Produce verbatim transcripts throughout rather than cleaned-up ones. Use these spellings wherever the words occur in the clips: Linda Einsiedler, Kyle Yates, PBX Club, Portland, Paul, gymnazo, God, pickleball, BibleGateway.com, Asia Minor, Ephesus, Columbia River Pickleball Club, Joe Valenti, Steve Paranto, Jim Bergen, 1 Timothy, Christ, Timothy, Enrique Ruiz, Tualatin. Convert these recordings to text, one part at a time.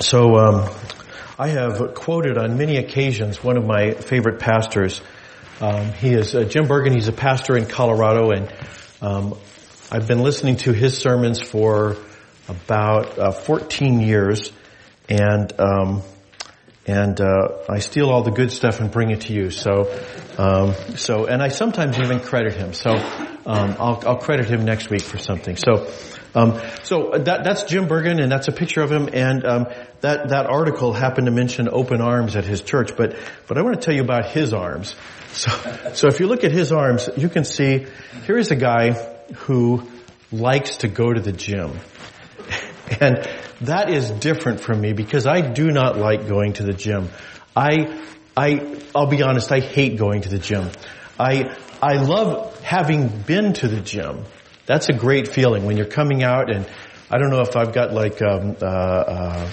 So um, I have quoted on many occasions one of my favorite pastors. Um, he is uh, Jim Bergen. He's a pastor in Colorado, and um, I've been listening to his sermons for about uh, fourteen years, and um, and uh, I steal all the good stuff and bring it to you. So, um, so, and I sometimes even credit him. So um, I'll, I'll credit him next week for something. So. Um, so that, that's Jim Bergen, and that's a picture of him, and um, that, that article happened to mention open arms at his church, but, but I want to tell you about his arms. So, so if you look at his arms, you can see, here is a guy who likes to go to the gym. And that is different from me, because I do not like going to the gym. I, I, I'll be honest, I hate going to the gym. I, I love having been to the gym. That's a great feeling when you're coming out, and I don't know if I've got like um, uh, uh,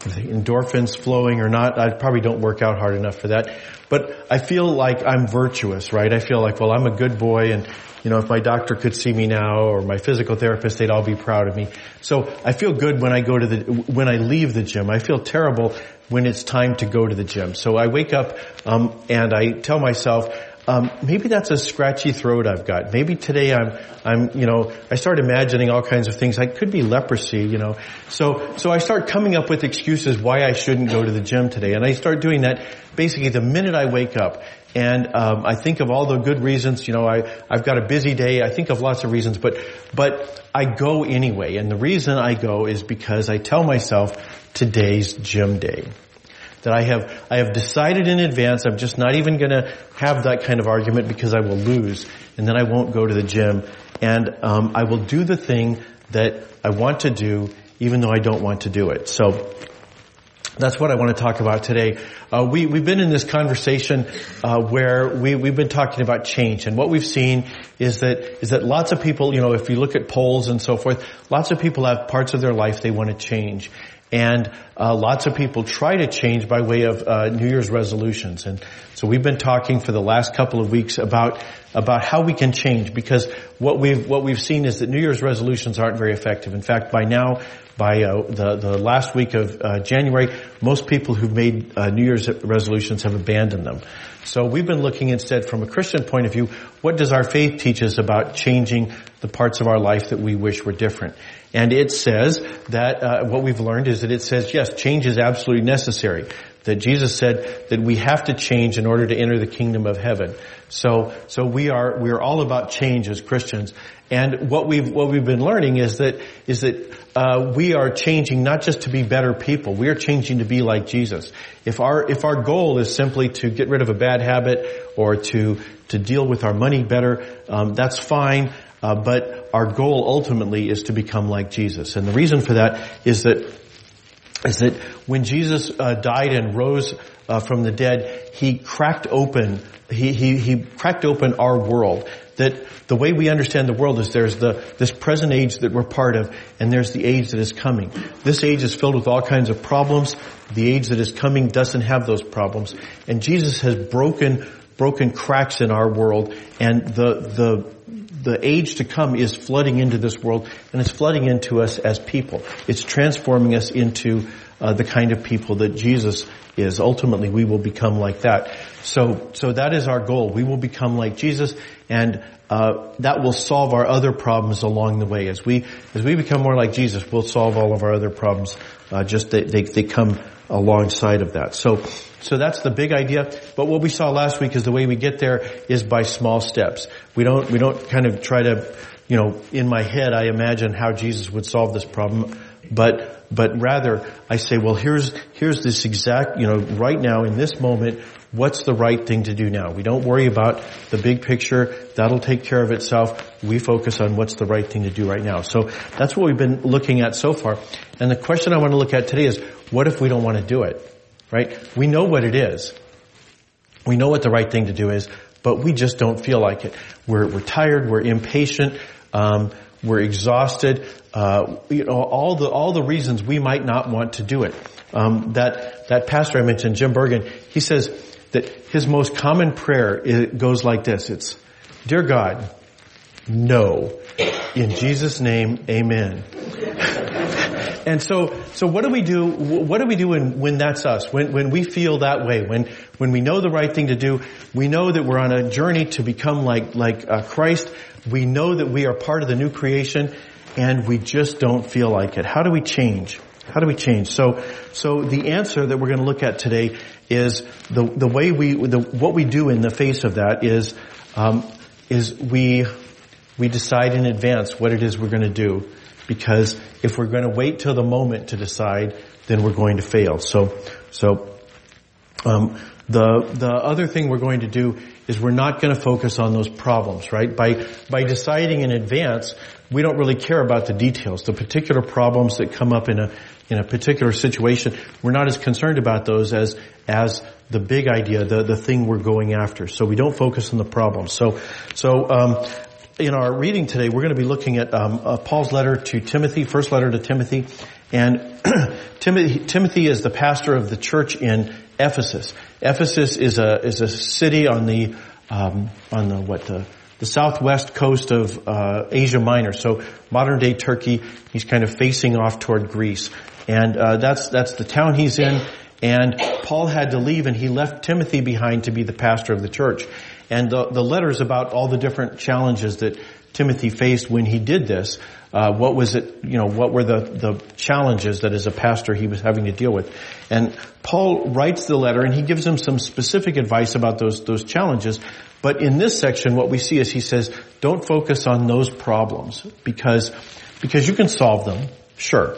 endorphins flowing or not. I probably don't work out hard enough for that, but I feel like I'm virtuous, right? I feel like, well, I'm a good boy, and you know, if my doctor could see me now or my physical therapist, they'd all be proud of me. So I feel good when I go to the when I leave the gym. I feel terrible when it's time to go to the gym. So I wake up um, and I tell myself, Um, maybe that's a scratchy throat I've got. Maybe today I'm, I'm, you know, I start imagining all kinds of things. I could be leprosy, you know. So, so I start coming up with excuses why I shouldn't go to the gym today. And I start doing that basically the minute I wake up. And, um, I think of all the good reasons, you know, I, I've got a busy day. I think of lots of reasons, but, but I go anyway. And the reason I go is because I tell myself today's gym day. That I have, I have decided in advance, I'm just not even going to have that kind of argument because I will lose, and then I won't go to the gym, and um, I will do the thing that I want to do, even though I don't want to do it. So that's what I want to talk about today. Uh, we we've been in this conversation uh, where we we've been talking about change, and what we've seen is that is that lots of people, you know, if you look at polls and so forth, lots of people have parts of their life they want to change. And uh, lots of people try to change by way of uh, New Year's resolutions. And so we've been talking for the last couple of weeks about about how we can change, because what we've what we've seen is that New Year's resolutions aren't very effective. In fact, by now, by uh, the the last week of uh, January, most people who've made uh, New Year's resolutions have abandoned them. So we've been looking instead from a Christian point of view, what does our faith teach us about changing the parts of our life that we wish were different? And it says that uh, what we've learned is that it says, yes, change is absolutely necessary. That Jesus said that we have to change in order to enter the kingdom of heaven. So, so we are, we are all about change as Christians. And what we've, what we've been learning is that, is that, uh, we are changing not just to be better people. We are changing to be like Jesus. If our, if our goal is simply to get rid of a bad habit or to, to deal with our money better, um, that's fine. Uh, but our goal ultimately is to become like Jesus. And the reason for that is that is that when Jesus uh, died and rose uh, from the dead, he cracked open he, he he cracked open our world. That the way we understand the world is there's the this present age that we're part of, and there's the age that is coming. This age is filled with all kinds of problems. The age that is coming doesn't have those problems, and Jesus has broken broken cracks in our world, and the the The age to come is flooding into this world, and it's flooding into us as people. It's transforming us into uh, the kind of people that Jesus is. Ultimately, we will become like that. So, so that is our goal. We will become like Jesus, and uh, that will solve our other problems along the way. As we as we become more like Jesus, we'll solve all of our other problems. Uh, just they, they they come alongside of that. So, so that's the big idea. But what we saw last week is the way we get there is by small steps. We don't we don't kind of try to, you know, in my head I imagine how Jesus would solve this problem. But but rather I say, well, here's here's this exact, you know, right now in this moment, what's the right thing to do now? We don't worry about the big picture. That'll take care of itself. We focus on what's the right thing to do right now. So that's what we've been looking at so far. And the question I want to look at today is, what if we don't want to do it? Right? We know what it is. We know what the right thing to do is, but we just don't feel like it. We're we're tired. We're impatient. Um, we're exhausted. Uh, you know, all the all the reasons we might not want to do it. Um, that that pastor I mentioned, Jim Bergen, he says that his most common prayer is, goes like this. It's, "Dear God, no. In Jesus' name, amen." And so, so what do we do? What do we do when, when that's us? When, when we feel that way? When, when we know the right thing to do? We know that we're on a journey to become like, like uh, Christ. We know that we are part of the new creation, and we just don't feel like it. How do we change? How do we change? So, so the answer that we're going to look at today is the the way we the what we do in the face of that is um, is we we decide in advance what it is we're going to do, because if we're going to wait till the moment to decide, then we're going to fail. So, so um, the the other thing we're going to do is we're not going to focus on those problems, right? By by deciding in advance, we don't really care about the details, the particular problems that come up in a in a particular situation. We're not as concerned about those as as the big idea, the the thing we're going after. So we don't focus on the problems. So so um in our reading today, we're going to be looking at um uh, Paul's letter to Timothy, first letter to Timothy, and Timothy Timothy is the pastor of the church in Ephesus. Ephesus is a is a city on the um on the what the the southwest coast of uh Asia Minor, so modern-day Turkey. He's kind of facing off toward Greece. And uh that's that's the town he's in. And Paul had to leave, and he left Timothy behind to be the pastor of the church. And the the letters about all the different challenges that Timothy faced when he did this. Uh what was it, you know, what were the the challenges that as a pastor he was having to deal with? And Paul writes the letter, and he gives him some specific advice about those those challenges. But in this section, what we see is he says, don't focus on those problems, because because you can solve them, sure.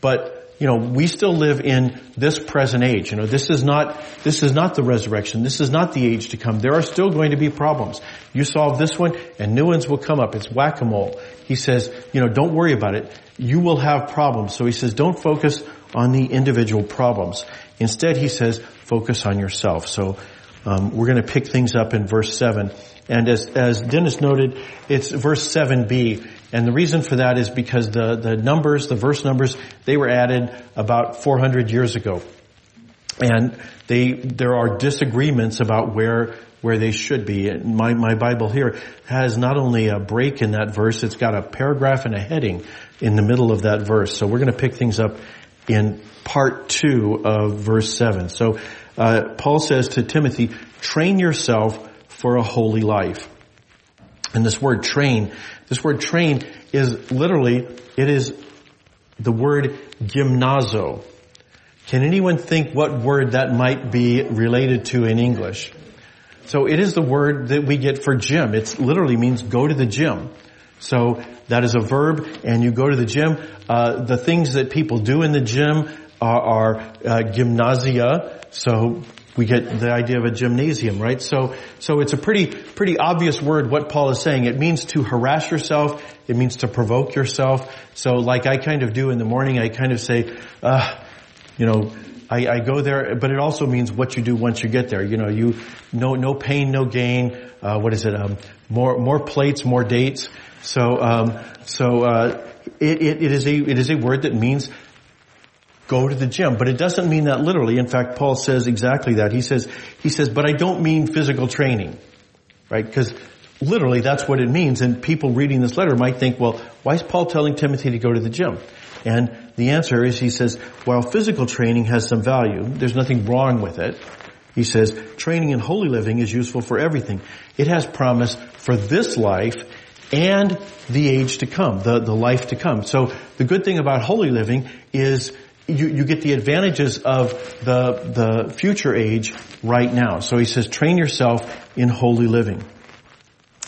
But you know, we still live in this present age. You know, this is not, this is not the resurrection. This is not the age to come. There are still going to be problems. You solve this one and new ones will come up. It's whack-a-mole. He says, you know, don't worry about it. You will have problems. So he says, don't focus on the individual problems. Instead, he says, focus on yourself. So, um, we're going to pick things up in verse seven. And as, as Dennis noted, it's verse seven b. And the reason for that is because the, the numbers, the verse numbers, they were added about four hundred years ago. And they, there are disagreements about where, where they should be. My, my Bible here has not only a break in that verse, it's got a paragraph and a heading in the middle of that verse. So we're going to pick things up in part two of verse seven. So, uh, Paul says to Timothy, train yourself for a holy life. And this word train, this word train is literally, it is the word gymnazo. Can anyone think what word that might be related to in English? So it is the word that we get for gym. It literally means go to the gym. So that is a verb, and you go to the gym. Uh, the things that people do in the gym are, are uh, gymnasia. So we get the idea of a gymnasium, right? So, so it's a pretty, pretty obvious word what Paul is saying. It means to harass yourself. It means to provoke yourself. So like I kind of do in the morning, I kind of say, uh, you know, I, I go there, but it also means what you do once you get there. You know, you, no, no pain, no gain. Uh, what is it? Um, more, more plates, more dates. So, um, so, uh, it, it, it is a, it is a word that means go to the gym, but it doesn't mean that literally. In fact, Paul says exactly that. He says, he says, but I don't mean physical training, right? Because literally that's what it means. And people reading this letter might think, well, why is Paul telling Timothy to go to the gym? And the answer is, he says, while physical training has some value, there's nothing wrong with it. He says, training in holy living is useful for everything. It has promise for this life and the age to come, the, the life to come. So the good thing about holy living is You, you get the advantages of the, the future age right now. So he says, train yourself in holy living.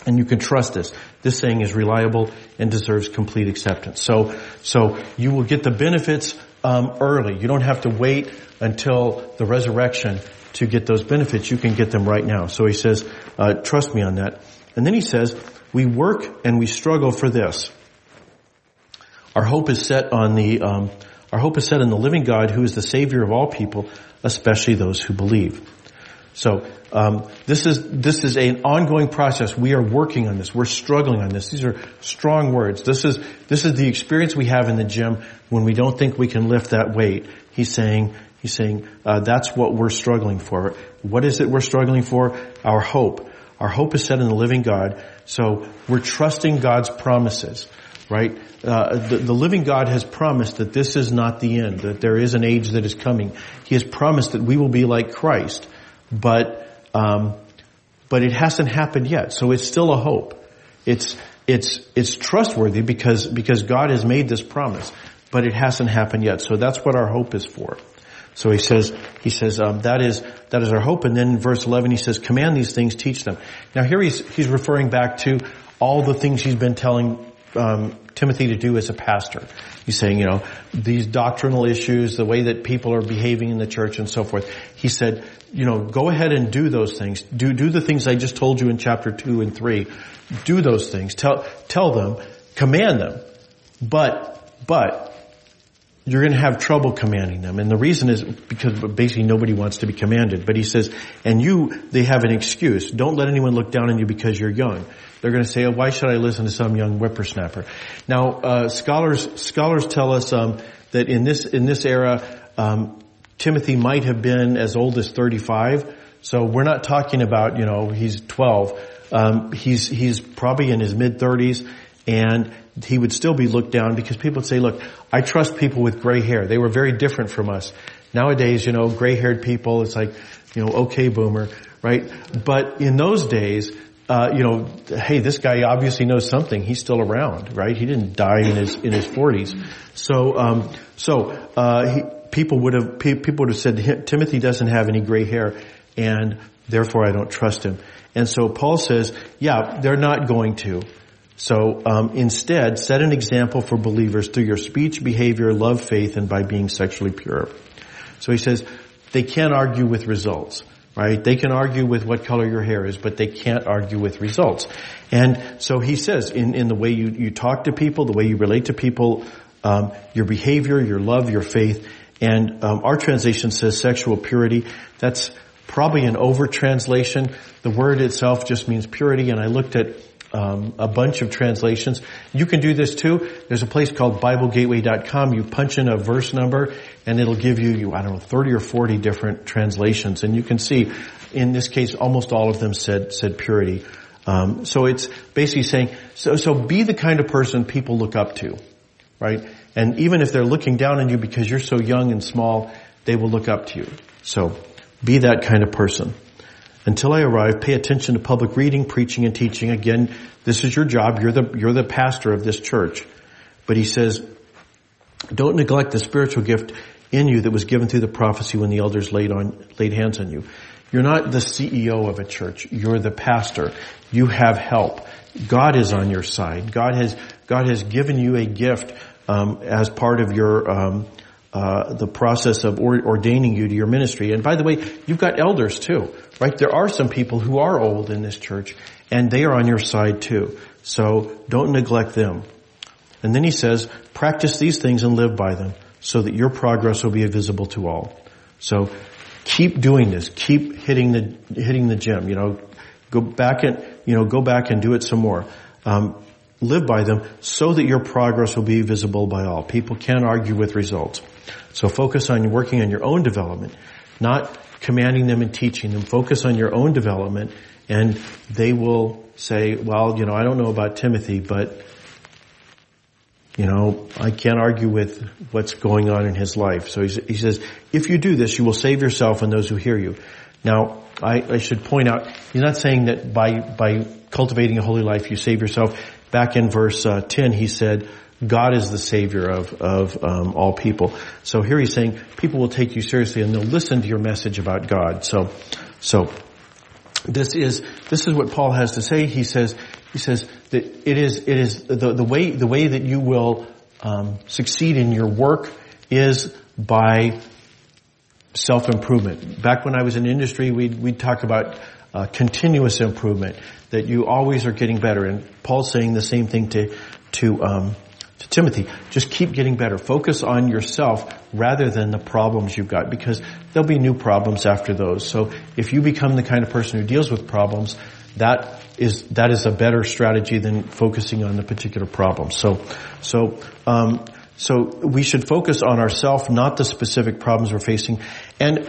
And you can trust this. This saying is reliable and deserves complete acceptance. So, so you will get the benefits, um, early. You don't have to wait until the resurrection to get those benefits. You can get them right now. So he says, uh, trust me on that. And then he says, we work and we struggle for this. Our hope is set on the, um, Our hope is set in the living God, who is the Savior of all people, especially those who believe. So um, this is this is an ongoing process. We are working on this. We're struggling on this. These are strong words. This is this is the experience we have in the gym when we don't think we can lift that weight. He's saying he's saying uh, that's what we're struggling for. What is it we're struggling for? Our hope. Our hope is set in the living God. So we're trusting God's promises. right? Uh, the, the living God has promised that this is not the end, that there is an age that is coming. He has promised that we will be like Christ, but um, but it hasn't happened yet. So it's still a hope. It's it's it's trustworthy because because God has made this promise, but it hasn't happened yet. So that's what our hope is for. So he says, he says, um, that is, that is our hope. And then in verse eleven, he says, command these things, teach them. Now here he's, he's referring back to all the things he's been telling, um, Timothy to do as a pastor. He's saying, you know, these doctrinal issues, the way that people are behaving in the church and so forth. He said, you know, go ahead and do those things. Do, do the things I just told you in chapter two and three. Do those things. Tell, tell them, command them. But, but, you're going to have trouble commanding them. And the reason is because basically nobody wants to be commanded. But he says, and you, they have an excuse. Don't let anyone look down on you because you're young. They're going to say, oh, why should I listen to some young whippersnapper? Now, uh, scholars, scholars tell us, um, that in this, in this era, um, Timothy might have been as old as thirty-five. So we're not talking about, you know, he's twelve. Um, he's, he's probably in his mid thirties. And he would still be looked down because people would say, look, I trust people with gray hair. They were very different from us. Nowadays, you know, gray-haired people, it's like, you know, okay, boomer, right? But in those days, uh, you know, hey, this guy obviously knows something. He's still around, right? He didn't die in his, in his forties. So, um, so, uh, he, people would have, people would have said, Timothy doesn't have any gray hair and therefore I don't trust him. And so Paul says, yeah, they're not going to. So um, instead, set an example for believers through your speech, behavior, love, faith, and by being sexually pure. So he says, they can't argue with results, right? They can argue with what color your hair is, but they can't argue with results. And so he says, in, in the way you, you talk to people, the way you relate to people, um, your behavior, your love, your faith, and um, our translation says sexual purity. That's probably an over-translation. The word itself just means purity, and I looked at Um, a bunch of translations. You can do this too. There's a place called Bible Gateway dot com. You punch in a verse number and it'll give you, you, I don't know, thirty or forty different translations. And you can see, in this case, almost all of them said, said purity. Um, so it's basically saying, so, so be the kind of person people look up to, right? And even if they're looking down on you because you're so young and small, they will look up to you. So be that kind of person. Until I arrive, pay attention to public reading, preaching, and teaching. Again, this is your job. You're the, you're the pastor of this church. But he says, don't neglect the spiritual gift in you that was given through the prophecy when the elders laid on, laid hands on you. You're not the C E O of a church. You're the pastor. You have help. God is on your side. God has, God has given you a gift, um, as part of your, um, Uh, the process of or- ordaining you to your ministry. And by the way, you've got elders too, right? There are some people who are old in this church and they are on your side too. So don't neglect them. And then he says, practice these things and live by them so that your progress will be visible to all. So keep doing this. Keep hitting the, hitting the gym, you know, go back and, you know, go back and do it some more. Um, live by them so that your progress will be visible by all. People can't argue with results. So focus on working on your own development, not commanding them and teaching them. Focus on your own development, and they will say, well, you know, I don't know about Timothy, but, you know, I can't argue with what's going on in his life. So he says, if you do this, you will save yourself and those who hear you. Now, I, I should point out, he's not saying that by by cultivating a holy life, you save yourself. Back in verse uh, ten, he said, God is the Savior of, of um, all people. So here he's saying people will take you seriously and they'll listen to your message about God. So, so this is this is what Paul has to say. He says he says that it is it is the the way the way that you will um, succeed in your work is by self-improvement. Back when I was in industry, we we'd talk about uh, continuous improvement, that you always are getting better. And Paul's saying the same thing to to. Um, To Timothy, just keep getting better. Focus on yourself rather than the problems you've got, because there'll be new problems after those. So if you become the kind of person who deals with problems, that is that is a better strategy than focusing on the particular problem. So, so, um, so we should focus on ourselves, not the specific problems we're facing. And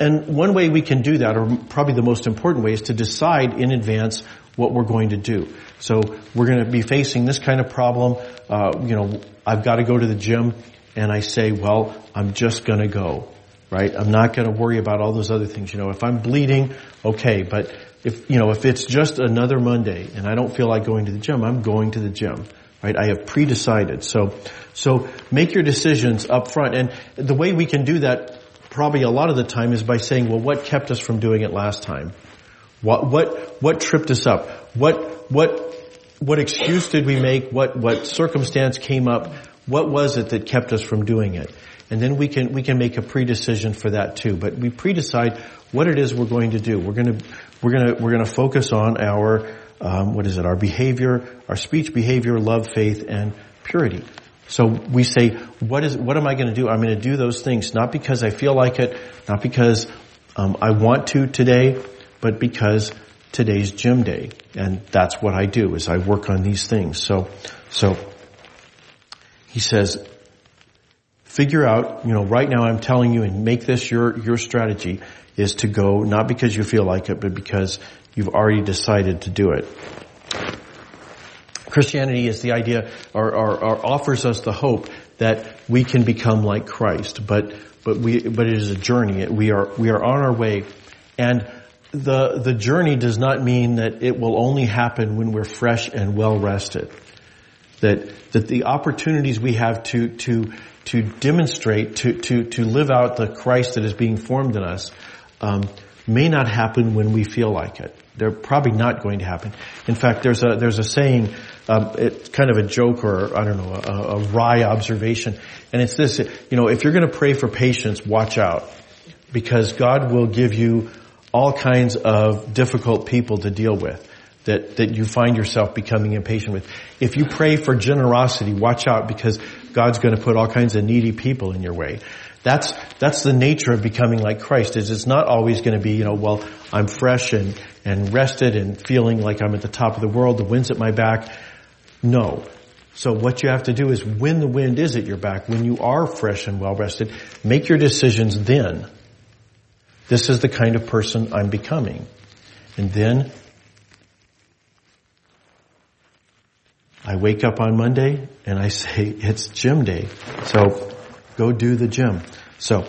And one way we can do that, or probably the most important way, is to decide in advance what we're going to do. So we're going to be facing this kind of problem. Uh, you know, I've got to go to the gym, and I say, well, I'm just going to go, right? I'm not going to worry about all those other things. You know, if I'm bleeding, okay, but if, you know, if it's just another Monday and I don't feel like going to the gym, I'm going to the gym, right? I have pre-decided. So, so make your decisions up front. And the way we can do that probably a lot of the time is by saying, well, what kept us from doing it last time? What, what, what tripped us up? What, what, what excuse did we make? What, what circumstance came up? What was it that kept us from doing it? And then we can, we can make a pre-decision for that too. But we pre-decide what it is we're going to do. We're going to, we're going to, we're going to focus on our, um, what is it? Our behavior, our speech, behavior, love, faith, and purity. So we say, what is, what am I going to do? I'm going to do those things, not because I feel like it, not because, um, I want to today, but because today's gym day. And that's what I do, is I work on these things. So, so he says, figure out, you know, right now I'm telling you, and make this your, your strategy, is to go not because you feel like it, but because you've already decided to do it. Christianity is the idea, or, or, or offers us the hope that we can become like Christ, but, but we, but it is a journey. We are, we are on our way, and the, the journey does not mean that it will only happen when we're fresh and well rested. That, that the opportunities we have to, to, to demonstrate, to, to, to live out the Christ that is being formed in us, um, may not happen when we feel like it. They're probably not going to happen. In fact, there's a, there's a saying, um, it's kind of a joke, or, I don't know, a, a wry observation. And it's this, you know, if you're going to pray for patience, watch out. Because God will give you all kinds of difficult people to deal with. That, that you find yourself becoming impatient with. If you pray for generosity, watch out, because God's going to put all kinds of needy people in your way. That's, that's the nature of becoming like Christ, is it's not always going to be, you know, well, I'm fresh and, and rested and feeling like I'm at the top of the world, the wind's at my back. No. So what you have to do is, when the wind is at your back, when you are fresh and well rested, make your decisions then. This is the kind of person I'm becoming. And then I wake up on Monday and I say, it's gym day. So go do the gym. So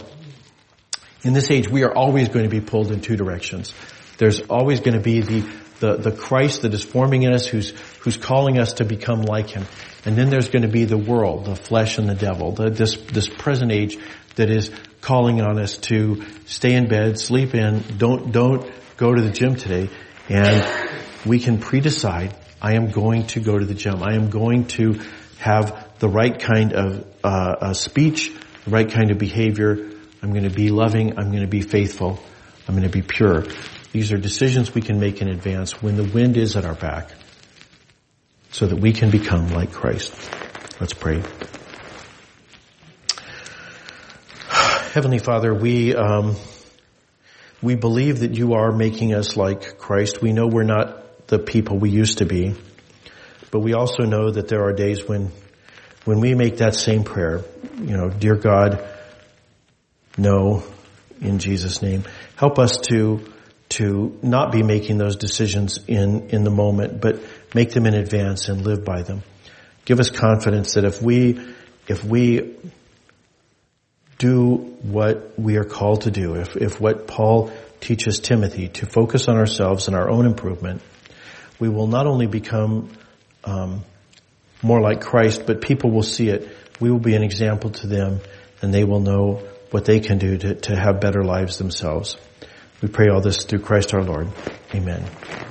in this age, we are always going to be pulled in two directions. There's always going to be the, the, the Christ that is forming in us, who's, who's calling us to become like him. And then there's going to be the world, the flesh and the devil, the, this, this present age that is calling on us to stay in bed, sleep in, don't, don't go to the gym today. And we can pre-decide, I am going to go to the gym. I am going to have the right kind of uh, uh speech, the right kind of behavior. I'm going to be loving. I'm going to be faithful. I'm going to be pure. These are decisions we can make in advance when the wind is at our back, so that we can become like Christ. Let's pray. Heavenly Father, we um we believe that you are making us like Christ. We know we're not the people we used to be. But we also know that there are days when, when we make that same prayer, you know, dear God, no, in Jesus' name, help us to, to not be making those decisions in, in the moment, but make them in advance and live by them. Give us confidence that if we, if we do what we are called to do, if, if what Paul teaches Timothy, to focus on ourselves and our own improvement, we will not only become um, more like Christ, but people will see it. We will be an example to them, and they will know what they can do to, to have better lives themselves. We pray all this through Christ our Lord. Amen.